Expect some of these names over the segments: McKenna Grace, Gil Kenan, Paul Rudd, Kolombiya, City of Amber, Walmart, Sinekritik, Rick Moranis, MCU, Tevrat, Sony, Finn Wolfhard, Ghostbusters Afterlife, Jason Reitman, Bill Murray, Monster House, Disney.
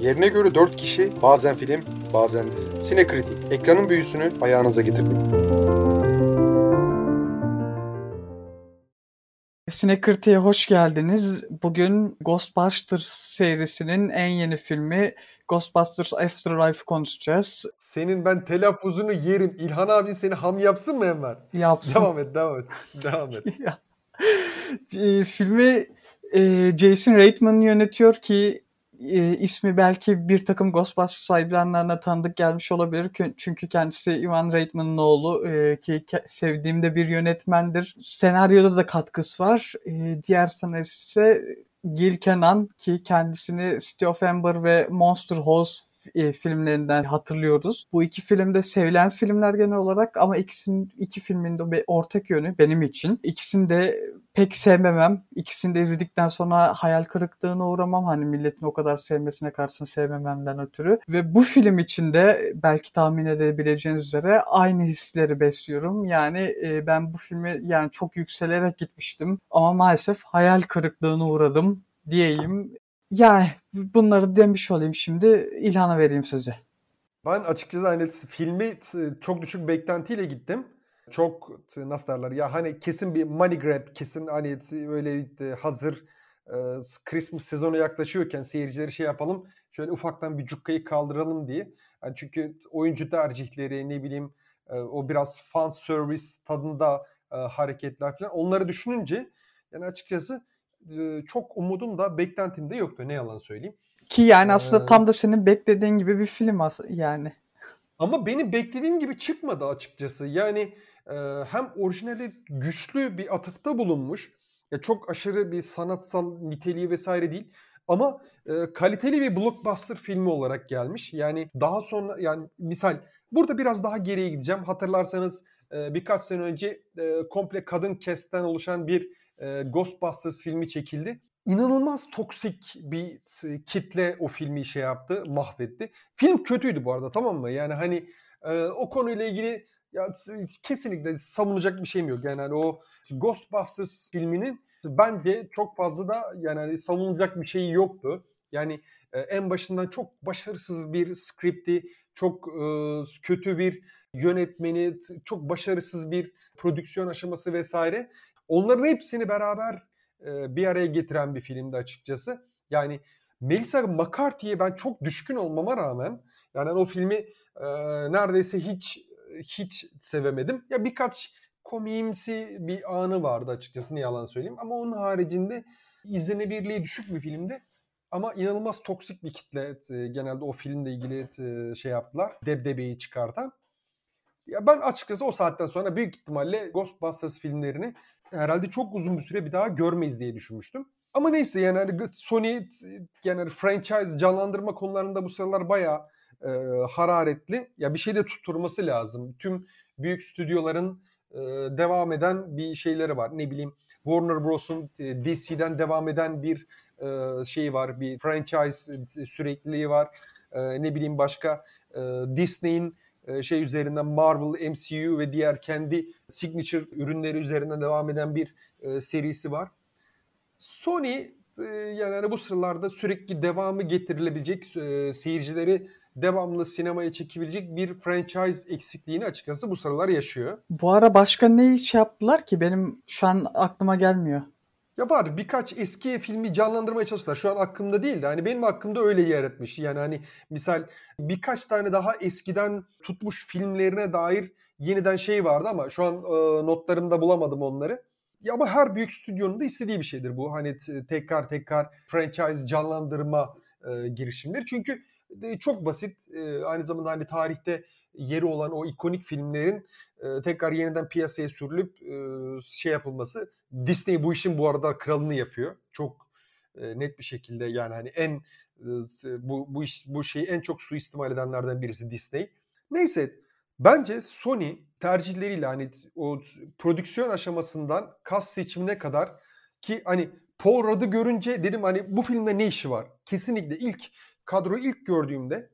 Yerine göre 4 kişi, bazen film, bazen dizi. Sinekritik, ekranın büyüsünü ayağınıza getirdik. Sinekritik'e hoş geldiniz. Bugün Ghostbusters serisinin en yeni filmi Ghostbusters Afterlife konuşacağız. Senin ben telaffuzunu yerim. İlhan abi seni ham yapsın mı Enver? Yapsın. Devam et. Filmi Jason Reitman yönetiyor ki ismi belki bir takım Ghostbusters sahiplenenlerine tanıdık gelmiş olabilir. Çünkü kendisi Ivan Reitman'ın oğlu ki sevdiğim de bir yönetmendir. Senaryoda da katkısı var. Diğer senarist ise Gil Kenan ki kendisini City of Amber ve Monster House filmlerinden hatırlıyoruz. Bu iki film de sevilen filmler genel olarak ama iki filmin de ortak yönü benim için. İkisini de pek sevmemem. İkisini de izledikten sonra hayal kırıklığına uğramam. Hani milletin o kadar sevmesine karşısını sevmememden ötürü. Ve bu film için de belki tahmin edebileceğiniz üzere aynı hisleri besliyorum. Yani ben bu filmi yani çok yükselerek gitmiştim. Ama maalesef hayal kırıklığına uğradım diyeyim. Yani bunları demiş olayım şimdi. İlhan'a vereyim sözü. Ben açıkçası hani filmi çok düşük beklentiyle gittim. Çok nasıl derler ya hani kesin bir money grab, kesin hani böyle hazır Christmas sezonu yaklaşıyorken seyircileri şey yapalım, şöyle ufaktan bir cukkayı kaldıralım diye. Yani çünkü oyuncu tercihleri ne bileyim o biraz fan service tadında hareketler falan onları düşününce yani açıkçası çok umudum da beklentim de yoktu ne yalan söyleyeyim. Ki yani aslında tam da senin beklediğin gibi bir film yani. Ama benim beklediğim gibi çıkmadı açıkçası. Yani hem orijinali güçlü bir atıfta bulunmuş. Ya çok aşırı bir sanatsal niteliği vesaire değil. Ama kaliteli bir blockbuster filmi olarak gelmiş. Yani daha sonra yani misal burada biraz daha geriye gideceğim. Hatırlarsanız birkaç sene önce komple kadın castten oluşan bir Ghostbusters filmi çekildi. İnanılmaz toksik bir kitle o filmi şey yaptı, mahvetti. Film kötüydü bu arada tamam mı? Yani hani o konuyla ilgili ya, kesinlikle savunacak bir şeyim yok. Yani hani o Ghostbusters filminin bence çok fazla da yani hani savunulacak bir şeyi yoktu. Yani en başından çok başarısız bir skripti, çok kötü bir yönetmeni, çok başarısız bir prodüksiyon aşaması vesaire. Onların hepsini beraber bir araya getiren bir filmdi açıkçası. Yani Melissa McCarthy'ye ben çok düşkün olmama rağmen yani o filmi neredeyse hiç sevemedim. Ya birkaç komiğimsi bir anı vardı açıkçası ne yalan söyleyeyim. Ama onun haricinde izlenebilirliği düşük bir filmdi. Ama inanılmaz toksik bir kitle genelde o filmle ilgili şey yaptılar. Debdebeyi çıkartan. Ya ben açıkçası o saatten sonra büyük ihtimalle Ghostbusters filmlerini herhalde çok uzun bir süre bir daha görmeyiz diye düşünmüştüm. Ama neyse yani Sony yani franchise canlandırma konularında bu sıralar bayağı hararetli. Ya bir şeyle tutturması lazım. Tüm büyük stüdyoların devam eden bir şeyleri var. Ne bileyim Warner Bros'un DC'den devam eden bir şey var. Bir franchise sürekliliği var. Ne bileyim başka Disney'in şey üzerinden Marvel, MCU ve diğer kendi signature ürünleri üzerinden devam eden bir serisi var. Sony yani bu sıralarda sürekli devamı getirilebilecek, seyircileri devamlı sinemaya çekebilecek bir franchise eksikliğini açıkçası bu sıralar yaşıyor. Bu ara başka ne iş yaptılar ki? Benim şu an aklıma gelmiyor. Ya var birkaç eski filmi canlandırmaya çalıştılar. Şu an aklımda değil de hani benim aklımda öyle yer etmiş. Yani hani misal birkaç tane daha eskiden tutmuş filmlerine dair yeniden şey vardı ama şu an notlarımda bulamadım onları. Ya ama her büyük stüdyonun da istediği bir şeydir bu. Hani tekrar franchise canlandırma girişimleri. Çünkü çok basit aynı zamanda hani tarihte yeri olan o ikonik filmlerin tekrar yeniden piyasaya sürülüp şey yapılması. Disney bu işin bu arada kralını yapıyor. Çok net bir şekilde yani hani en bu şeyi en çok suistimal edenlerden birisi Disney. Neyse bence Sony tercihleriyle hani o prodüksiyon aşamasından kas seçimine kadar ki hani Paul Rudd'ı görünce dedim hani bu filmde ne işi var? Kesinlikle kadroyu ilk gördüğümde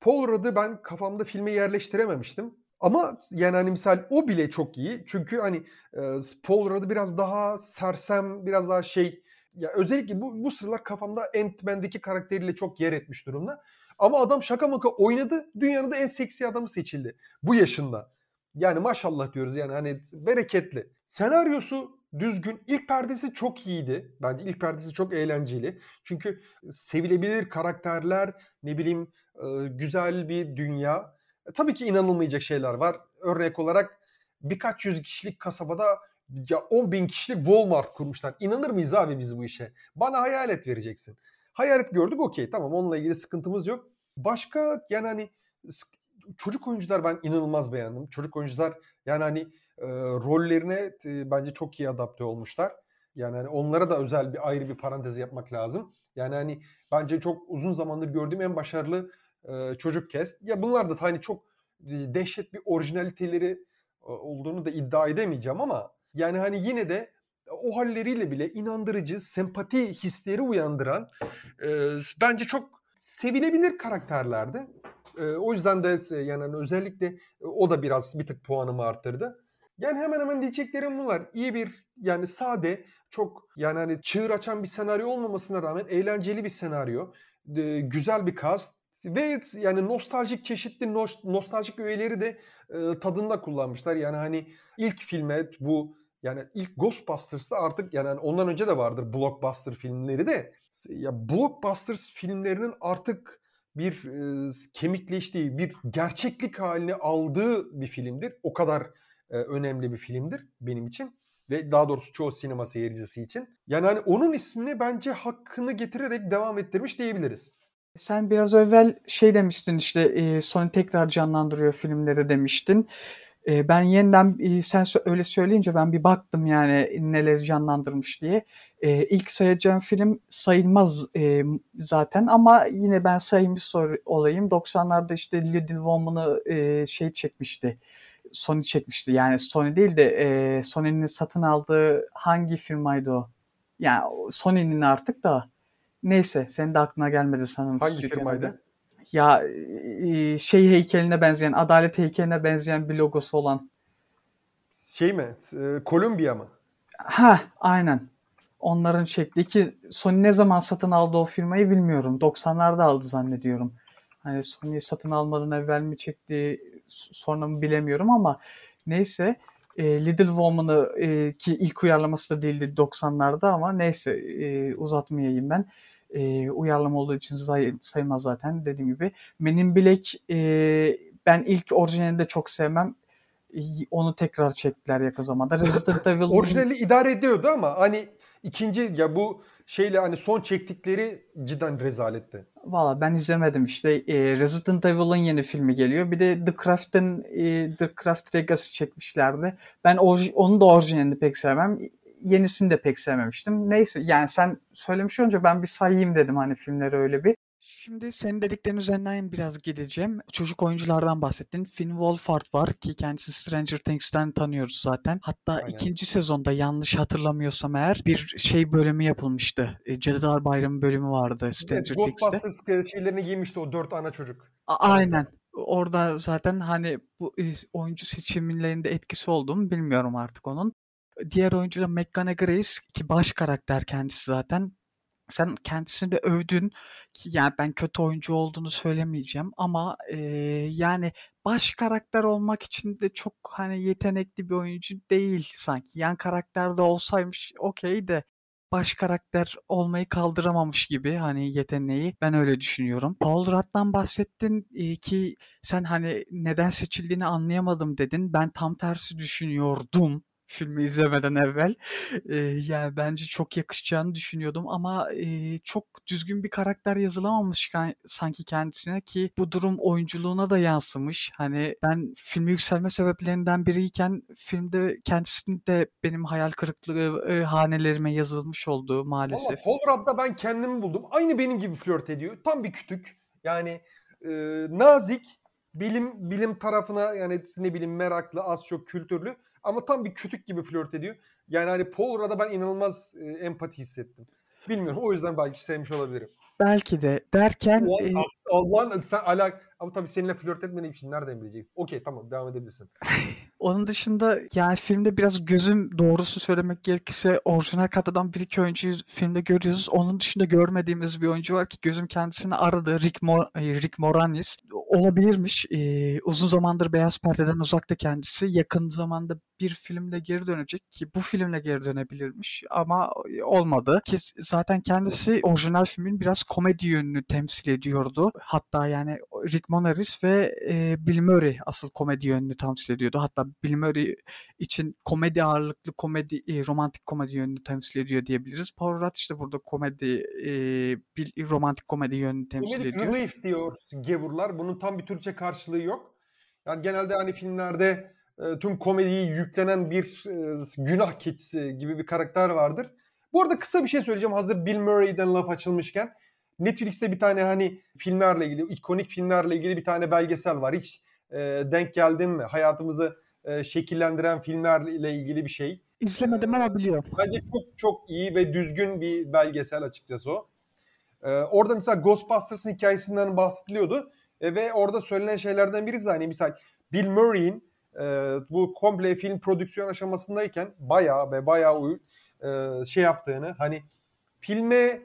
Paul Rudd'ı ben kafamda filme yerleştirememiştim. Ama yani hani misal o bile çok iyi. Çünkü hani Paul Rudd'ı biraz daha sersem, biraz daha şey ya özellikle bu sıralar kafamda Ant-Man'deki karakteriyle çok yer etmiş durumda. Ama adam şaka maka oynadı. Dünyanın da en seksi adamı seçildi. Bu yaşında. Yani maşallah diyoruz yani hani bereketli. Senaryosu düzgün. İlk perdesi çok iyiydi. Bence ilk perdesi çok eğlenceli. Çünkü sevilebilir karakterler, ne bileyim güzel bir dünya. Tabii ki inanılmayacak şeyler var. Örnek olarak birkaç yüz kişilik kasabada ya 10.000 kişilik Walmart kurmuşlar. İnanır mıyız abi biz bu işe? Bana hayalet vereceksin. Hayalet gördük, okey tamam, onunla ilgili sıkıntımız yok. Başka yani hani çocuk oyuncular ben inanılmaz beğendim. Çocuk oyuncular yani hani rollerine bence çok iyi adapte olmuşlar. Yani hani onlara da özel bir ayrı bir parantez yapmak lazım. Yani hani bence çok uzun zamandır gördüğüm en başarılı çocuk cast. Ya bunlar da hani çok dehşet bir orijinaliteleri olduğunu da iddia edemeyeceğim ama yani hani yine de o halleriyle bile inandırıcı, sempati hisleri uyandıran bence çok sevilebilir karakterlerdi. O yüzden de yani özellikle o da biraz bir tık puanımı arttırdı. Yani hemen hemen diyeceklerim bunlar. İyi bir yani sade, çok yani hani çığır açan bir senaryo olmamasına rağmen eğlenceli bir senaryo, güzel bir cast ve yani nostaljik çeşitli nostaljik öğeleri de tadında kullanmışlar. Yani hani ilk filme bu yani ilk Ghostbusters'ta artık yani ondan önce de vardır blockbuster filmleri de. Ya blockbusters filmlerinin artık bir kemikleştiği, bir gerçeklik halini aldığı bir filmdir. O kadar önemli bir filmdir benim için ve daha doğrusu çoğu sinema seyircisi için. Yani hani onun ismini bence hakkını getirerek devam ettirmiş diyebiliriz. Sen biraz evvel şey demiştin işte Sony tekrar canlandırıyor filmleri demiştin. Ben yeniden sen öyle söyleyince ben bir baktım yani neleri canlandırmış diye. İlk sayacağım film sayılmaz zaten ama yine ben sayılmış olayım. 90'larda işte Little Woman'ı çekmişti. Sony çekmişti. Yani Sony değil de Sony'nin satın aldığı hangi firmaydı o? Yani Sony'nin artık da neyse senin de aklına gelmedi sanırım. Hangi firmaydı? Ya şey heykeline benzeyen, adalet heykeline benzeyen bir logosu olan. Şey mi? Kolombiya mı? Ha, aynen. Onların şekli ki Sony ne zaman satın aldı o firmayı bilmiyorum. 90'larda aldı zannediyorum. Hani Sony satın almadan evvel mi çekti, sonra mı bilemiyorum ama neyse. Little Woman'ı ki ilk uyarlaması da değildi 90'larda ama neyse uzatmayayım ben. Uyarlama olduğu için sayılmaz zaten dediğim gibi. Men in Black ben ilk orijinalini de çok sevmem. Onu tekrar çektiler yakın zamanda. Resident Evil orijinali idare ediyordu ama hani ikinci ya bu şeyle hani son çektikleri cidden rezaletti. Valla ben izlemedim işte. Resident Evil'ın yeni filmi geliyor. Bir de The Craft Legacy çekmişlerdi. Ben onun da orijinalini pek sevmem. Yenisini de pek sevmemiştim. Neyse yani sen söylemiş önce ben bir sayayım dedim hani filmleri öyle bir. Şimdi senin dediklerin üzerinden biraz gideceğim. Çocuk oyunculardan bahsettin. Finn Wolfhard var ki kendisi Stranger Things'ten tanıyoruz zaten. Hatta aynen. İkinci sezonda yanlış hatırlamıyorsam eğer bir şey bölümü yapılmıştı. Cadılar Bayramı bölümü vardı Stranger Things'te. Ghostbusters şeylerini giymişti o dört ana çocuk. Aynen. Orada zaten hani bu oyuncu seçimlerinde etkisi oldu mu bilmiyorum artık onun. Diğer oyuncu da McKenna Grace ki baş karakter kendisi zaten. Sen kendisini de övdün ki yani ben kötü oyuncu olduğunu söylemeyeceğim ama yani baş karakter olmak için de çok hani yetenekli bir oyuncu değil sanki. Yan karakter de olsaymış okey de baş karakter olmayı kaldıramamış gibi hani yeteneği ben öyle düşünüyorum. Paul Rudd'dan bahsettin ki sen hani neden seçildiğini anlayamadım dedin. Ben tam tersi düşünüyordum. Filmi izlemeden evvel yani bence çok yakışacağını düşünüyordum ama çok düzgün bir karakter yazılamamış sanki kendisine ki bu durum oyunculuğuna da yansımış. Hani ben filmi yükselme sebeplerinden biriyken filmde kendisinin de benim hayal kırıklığı hanelerime yazılmış olduğu maalesef. Paul Rudd'da ben kendimi buldum. Aynı benim gibi flört ediyor. Tam bir kütük. Yani nazik, bilim tarafına yani ne bileyim meraklı, az çok kültürlü. Ama tam bir kütük gibi flört ediyor. Yani hani Paul Rudd'a ben inanılmaz empati hissettim. Bilmiyorum, o yüzden belki sevmiş olabilirim. Belki de derken... Allah'ın sen ama tabii seninle flört etmediğim için nereden bileceksin? Okey tamam, devam edebilirsin. Onun dışında yani filmde biraz gözüm doğrusu söylemek gerekirse orijinal kadrodan bir iki oyuncuyu filmde görüyoruz. Onun dışında görmediğimiz bir oyuncu var ki gözüm kendisini aradı. Rick Moranis olabilirmiş. Uzun zamandır Beyaz Perde'den uzakta kendisi. Yakın zamanda bir filmle geri dönecek ki bu filmle geri dönebilirmiş ama olmadı. Ki zaten kendisi orijinal filmin biraz komedi yönünü temsil ediyordu. Hatta yani Rick Moranis ve Bill Murray asıl komedi yönünü temsil ediyordu. Hatta Bill Murray için komedi ağırlıklı komedi, romantik komedi yönünü temsil ediyor diyebiliriz. Paul Rudd işte burada komedi, romantik komedi yönünü temsil ediyor. Relief diyor gevurlar. Bunun tam bir Türkçe karşılığı yok. Yani genelde hani filmlerde tüm komediyi yüklenen bir günah keçisi gibi bir karakter vardır. Bu arada kısa bir şey söyleyeceğim. Hazır Bill Murray'den laf açılmışken. Netflix'te bir tane hani filmlerle ilgili, ikonik filmlerle ilgili bir tane belgesel var. Hiç denk geldin mi? Hayatımızı şekillendiren filmlerle ilgili bir şey. İzlemedim ama biliyorum. Bence çok çok iyi ve düzgün bir belgesel açıkçası o. Orada mesela Ghostbusters'ın hikayesinden bahsediliyordu. Ve orada söylenen şeylerden birisi de hani misal Bill Murray'in bu komple film prodüksiyon aşamasındayken bayağı şey yaptığını, hani filme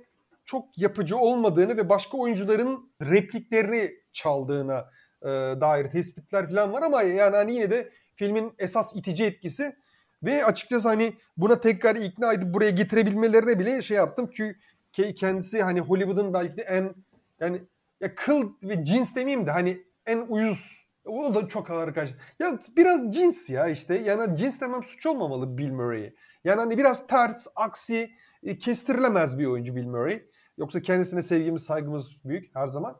çok yapıcı olmadığını ve başka oyuncuların repliklerini çaldığına dair tespitler falan var ama yani hani yine de filmin esas itici etkisi ve açıkçası hani buna tekrar ikna edip buraya getirebilmelerine bile şey yaptım ki kendisi hani Hollywood'un belki de en yani ya kıl ve cins demeyeyim de hani en uyuz. O da çok ağır kaçtı. Ya biraz cins ya işte. Yani cins demem suç olmamalı Bill Murray'e. Yani hani biraz ters, aksi, kestirilemez bir oyuncu Bill Murray. Yoksa kendisine sevgimiz, saygımız büyük her zaman.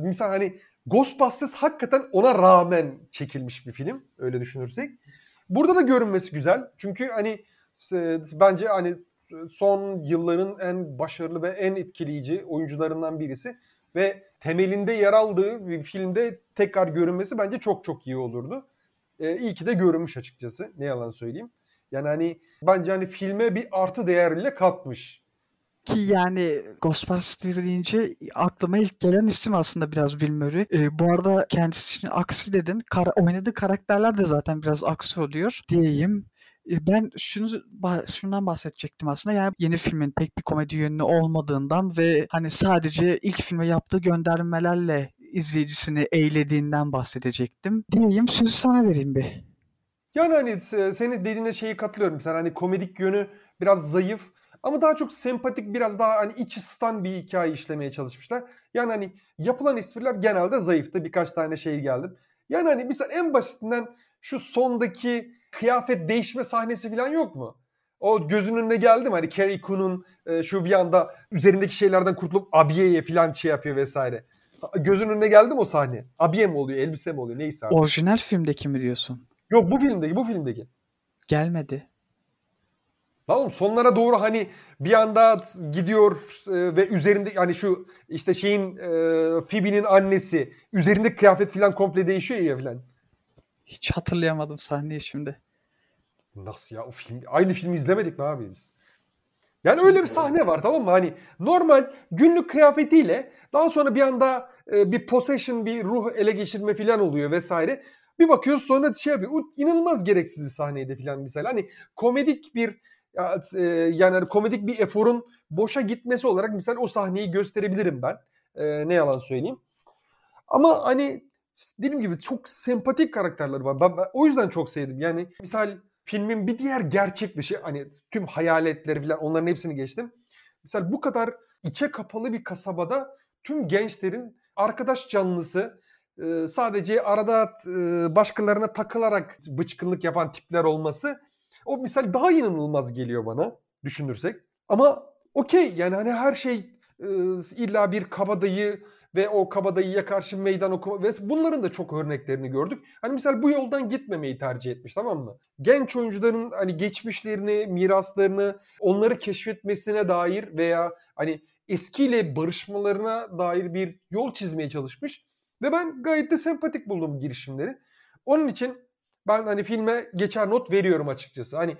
Misal hani Ghostbusters hakikaten ona rağmen çekilmiş bir film. Öyle düşünürsek. Burada da görünmesi güzel. Çünkü hani bence hani son yılların en başarılı ve en etkileyici oyuncularından birisi. Ve temelinde yer aldığı bir filmde tekrar görünmesi bence çok çok iyi olurdu. İyi ki de görünmüş açıkçası. Ne yalan söyleyeyim. Yani hani bence hani filme bir artı değerle katmış. Ki yani Ghostbusters deyince aklıma ilk gelen isim aslında biraz Bill Murray. Bu arada kendisi için aksi dedin. Oynadığı karakterler de zaten biraz aksi oluyor diyeyim. Ben şundan bahsedecektim aslında. Yani yeni filmin pek bir komedi yönünü olmadığından ve hani sadece ilk filme yaptığı göndermelerle izleyicisini eğlediğinden bahsedecektim. Diyeyim, sözü sana vereyim bir. Yani hani senin dediğine şeyi katılıyorum. Sen hani komedik yönü biraz zayıf ama daha çok sempatik, biraz daha hani iç ısıtan bir hikaye işlemeye çalışmışlar. Yani hani yapılan espriler genelde zayıftı. Birkaç tane şey geldim. Yani hani mesela en basitinden şu sondaki kıyafet değişme sahnesi falan yok mu? O gözünün önüne geldi mi? Hani Carrie Coon'un şu bir anda üzerindeki şeylerden kurtulup abiyeye falan şey yapıyor vesaire. Gözünün önüne geldi mi o sahne? Abiye mi oluyor? Elbise mi oluyor? Neyse abi. Orijinal filmdeki mi diyorsun? Yok, bu filmdeki. Gelmedi. Lan oğlum, sonlara doğru hani bir anda gidiyor ve üzerinde hani şu işte şeyin Phoebe'nin annesi üzerindeki kıyafet falan komple değişiyor ya falan. Hiç hatırlayamadım sahneyi şimdi. Nasıl ya? O film, aynı filmi izlemedik mi abi biz? Yani öyle bir sahne var, tamam mı? Hani normal günlük kıyafetiyle daha sonra bir anda bir possession, bir ruh ele geçirme falan oluyor vesaire. Bir bakıyoruz sonra şey yapıyor. İnanılmaz gereksiz bir sahneydi falan mesela. Hani komedik bir yani komedik bir eforun boşa gitmesi olarak mesela o sahneyi gösterebilirim ben. Ne yalan söyleyeyim. Ama hani dediğim gibi çok sempatik karakterler var. Ben o yüzden çok sevdim. Yani misal filmin bir diğer gerçek dışı hani tüm hayaletleri falan onların hepsini geçtim. Misal bu kadar içe kapalı bir kasabada tüm gençlerin arkadaş canlısı, sadece arada başkalarına takılarak bıçkınlık yapan tipler olması o misal daha inanılmaz geliyor bana düşünürsek. Ama okey yani hani her şey illa bir kabadayı ve o kabadayıya karşı meydan okuma ve bunların da çok örneklerini gördük. Hani mesela bu yoldan gitmemeyi tercih etmiş, tamam mı? Genç oyuncuların hani geçmişlerini, miraslarını, onları keşfetmesine dair veya hani eskiyle barışmalarına dair bir yol çizmeye çalışmış. Ve ben gayet de sempatik buldum girişimleri. Onun için ben hani filme geçer not veriyorum açıkçası. Hani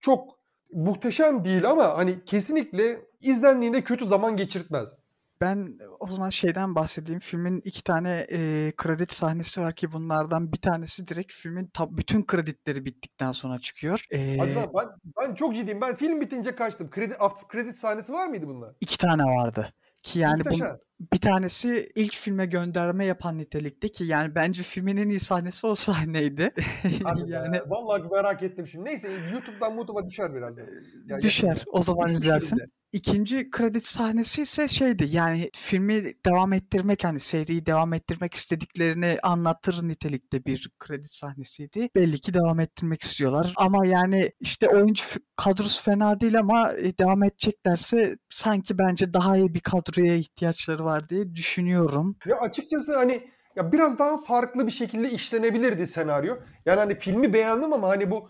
çok muhteşem değil ama hani kesinlikle izlendiğinde kötü zaman geçirtmez. Ben o zaman şeyden bahsedeyim. Filmin iki tane kredi sahnesi var ki bunlardan bir tanesi direkt filmin bütün kredileri bittikten sonra çıkıyor. Ben çok ciddiyim. Ben film bitince kaçtım. Kredi sahnesi var mıydı bunda? İki tane vardı. Ki yani bir tanesi ilk filme gönderme yapan nitelikte ki yani bence filmin en iyi sahnesi o sahneydi. Yani vallahi merak ettim şimdi. Neyse YouTube'dan düşer birazdan. Yani düşer. O zaman izlersin. İkinci kredi sahnesi ise şeydi yani filmi devam ettirmek hani seriyi devam ettirmek istediklerini anlatır nitelikte bir kredi sahnesiydi. Belli ki devam ettirmek istiyorlar ama yani işte oyuncu kadrosu fena değil ama devam edeceklerse sanki bence daha iyi bir kadroya ihtiyaçları var diye düşünüyorum. Ya açıkçası hani ya biraz daha farklı bir şekilde işlenebilirdi senaryo. Yani hani filmi beğendim ama hani bu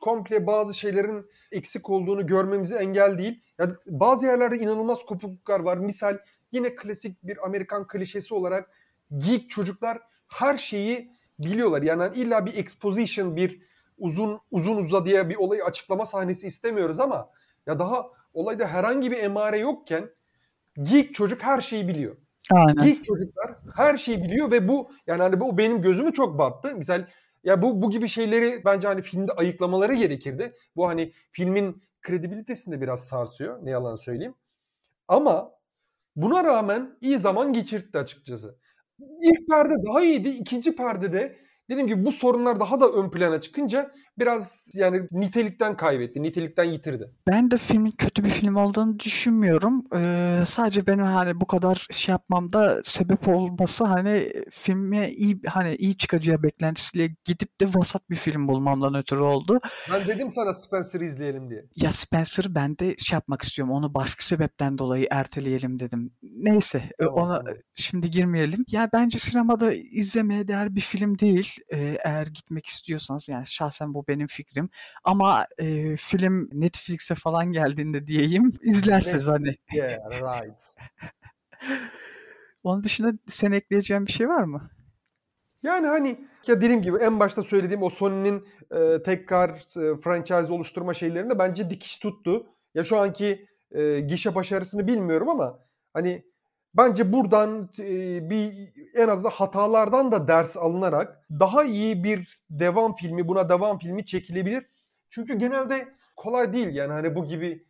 komple bazı şeylerin eksik olduğunu görmemize engel değil. Yani bazı yerlerde inanılmaz kopukluklar var. Misal yine klasik bir Amerikan klişesi olarak geek çocuklar her şeyi biliyorlar. Yani illa bir exposition, bir uzun uza diye bir olayı açıklama sahnesi istemiyoruz ama ya daha olayda herhangi bir emare yokken geek çocuk her şeyi biliyor. Aynen. Geek çocuklar her şeyi biliyor ve bu yani hani bu benim gözümü çok battı. Misal ya bu gibi şeyleri bence hani filmde ayıklamaları gerekirdi. Bu hani filmin kredibilitesini de biraz sarsıyor. Ne yalan söyleyeyim. Ama buna rağmen iyi zaman geçirtti açıkçası. İlk perde daha iyiydi. İkinci perdede dedim ki bu sorunlar daha da ön plana çıkınca biraz yani nitelikten kaybetti. Nitelikten yitirdi. Ben de filmin kötü bir film olduğunu düşünmüyorum. Sadece benim hani bu kadar şey yapmamda sebep olması hani filme iyi çıkacağı beklentisiyle gidip de vasat bir film bulmamdan ötürü oldu. Ben dedim sana Spencer'ı izleyelim diye. Ya Spencer'ı ben de şey yapmak istiyorum. Onu başka sebepten dolayı erteleyelim dedim. Neyse tamam. Şimdi girmeyelim. Ya bence sinemada izlemeye değer bir film değil. Eğer gitmek istiyorsanız yani şahsen bu benim fikrim ama film Netflix'e falan geldiğinde diyeyim izlersiniz hani. Yeah, right. Onun dışında sen ekleyeceğin bir şey var mı? Yani hani ya dediğim gibi en başta söylediğim o Sony'nin tekrar franchise oluşturma şeylerinde bence dikiş tuttu. Ya şu anki gişe başarısını bilmiyorum ama hani bence buradan bir en azından hatalardan da ders alınarak daha iyi bir devam filmi çekilebilir. Çünkü genelde kolay değil yani hani bu gibi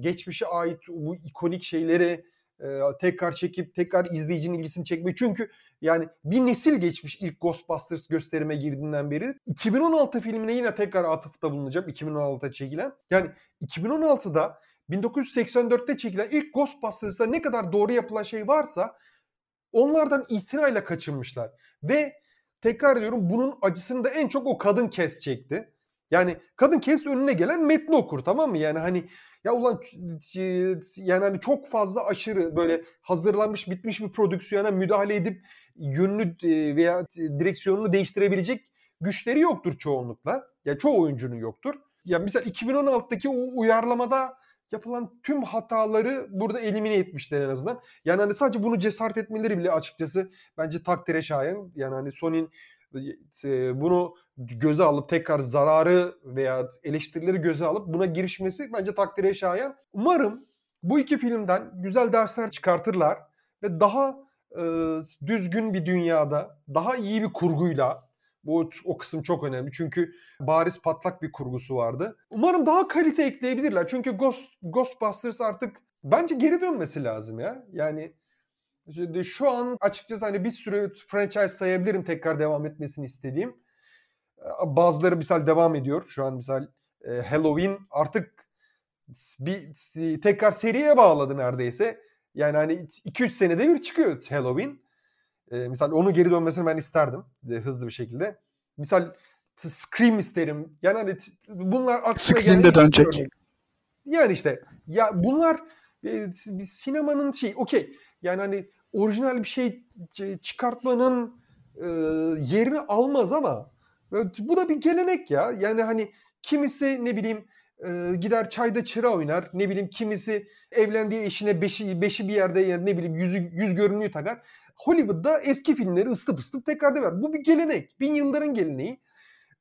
geçmişe ait bu ikonik şeyleri tekrar çekip tekrar izleyicinin ilgisini çekmek. Çünkü yani bir nesil geçmiş ilk Ghostbusters gösterime girdiğinden beri. 2016 filmine yine tekrar atıfta bulunacağım. 2016'da çekilen. Yani 2016'da 1984'te çekilen ilk Ghostbusters'a ne kadar doğru yapılan şey varsa onlardan itinayla kaçınmışlar. Ve tekrar diyorum bunun acısını da en çok o kadın kes çekti. Yani kadın kes önüne gelen metni okur, tamam mı? Yani hani ya ulan yani hani çok fazla aşırı böyle hazırlanmış bitmiş bir prodüksiyona müdahale edip yönünü veya direksiyonunu değiştirebilecek güçleri yoktur çoğunlukla. Ya yani çoğu oyuncunun yoktur. Ya yani mesela 2016'daki o uyarlamada yapılan tüm hataları burada elimine etmişler en azından. Yani hani sadece bunu cesaret etmeleri bile açıkçası bence takdire şayan. Yani hani Sony'nin bunu göze alıp tekrar zararı veya eleştirileri göze alıp buna girişmesi bence takdire şayan. Umarım bu iki filmden güzel dersler çıkartırlar ve daha düzgün bir dünyada, daha iyi bir kurguyla, o kısım çok önemli çünkü bariz patlak bir kurgusu vardı. Umarım daha kalite ekleyebilirler çünkü Ghostbusters artık bence geri dönmesi lazım ya. Yani şu an açıkçası hani bir sürü franchise sayabilirim tekrar devam etmesini istediğim. Bazıları misal devam ediyor. Şu an misal Halloween artık bir tekrar seriye bağladı neredeyse. Yani hani 2-3 senede bir çıkıyor Halloween. Misal onun geri dönmesini ben isterdim hızlı bir şekilde. Misal Scream isterim. Yani hani bunlar aklına gelen de dönecek. Örnek. Yani işte ya bunlar sinemanın şey okey. Yani hani orijinal bir şey çıkartmanın yerini almaz ama bu da bir gelenek ya. Yani hani kimisi ne bileyim gider çayda çıra oynar. Ne bileyim kimisi evlendiği eşine beşi bir yerde yani ne bileyim yüz görünümlüğü takar. Hollywood'da eski filmleri ıslıp ıslıp tekrar devam. Bu bir gelenek. 1000 yılların geleneği.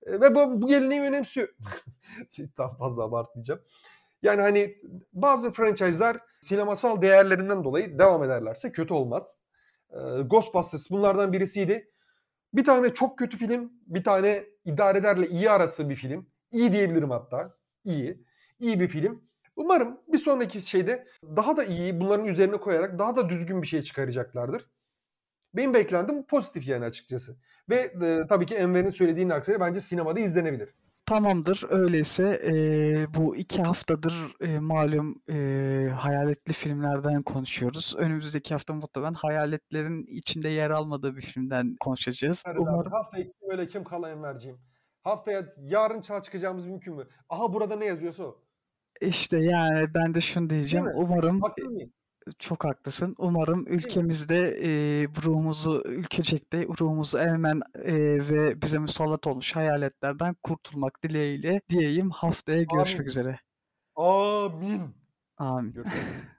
Ve bu geleneği önemsiyor. Daha fazla abartmayacağım. Yani hani bazı franchise'lar sinemasal değerlerinden dolayı devam ederlerse kötü olmaz. Ghostbusters bunlardan birisiydi. Bir tane çok kötü film, bir tane idare ederle iyi arası bir film. İyi diyebilirim hatta. İyi. İyi bir film. Umarım bir sonraki şeyde daha da iyi, bunların üzerine koyarak daha da düzgün bir şey çıkaracaklardır. Benim beklentim pozitif yani açıkçası. Ve tabii ki Enver'in söylediğinin aksine bence sinemada izlenebilir. Tamamdır. Öyleyse bu 2 haftadır malum hayaletli filmlerden konuşuyoruz. Önümüzdeki hafta muhtemelen hayaletlerin içinde yer almadığı bir filmden konuşacağız. Umarım... Haftaya kim öyle kim kala Enver'ciğim. Haftaya yarın çıkacağımız mümkün mü? Aha burada ne yazıyorsa o. İşte yani ben de şunu diyeceğim. Umarım... Haksız mıyım? Çok haklısın. Umarım ülkemizde ruhumuzu, ülkecekte ruhumuzu emen ve bize musallat olmuş hayaletlerden kurtulmak dileğiyle diyeyim. Haftaya görüşmek üzere. Amin. Amin.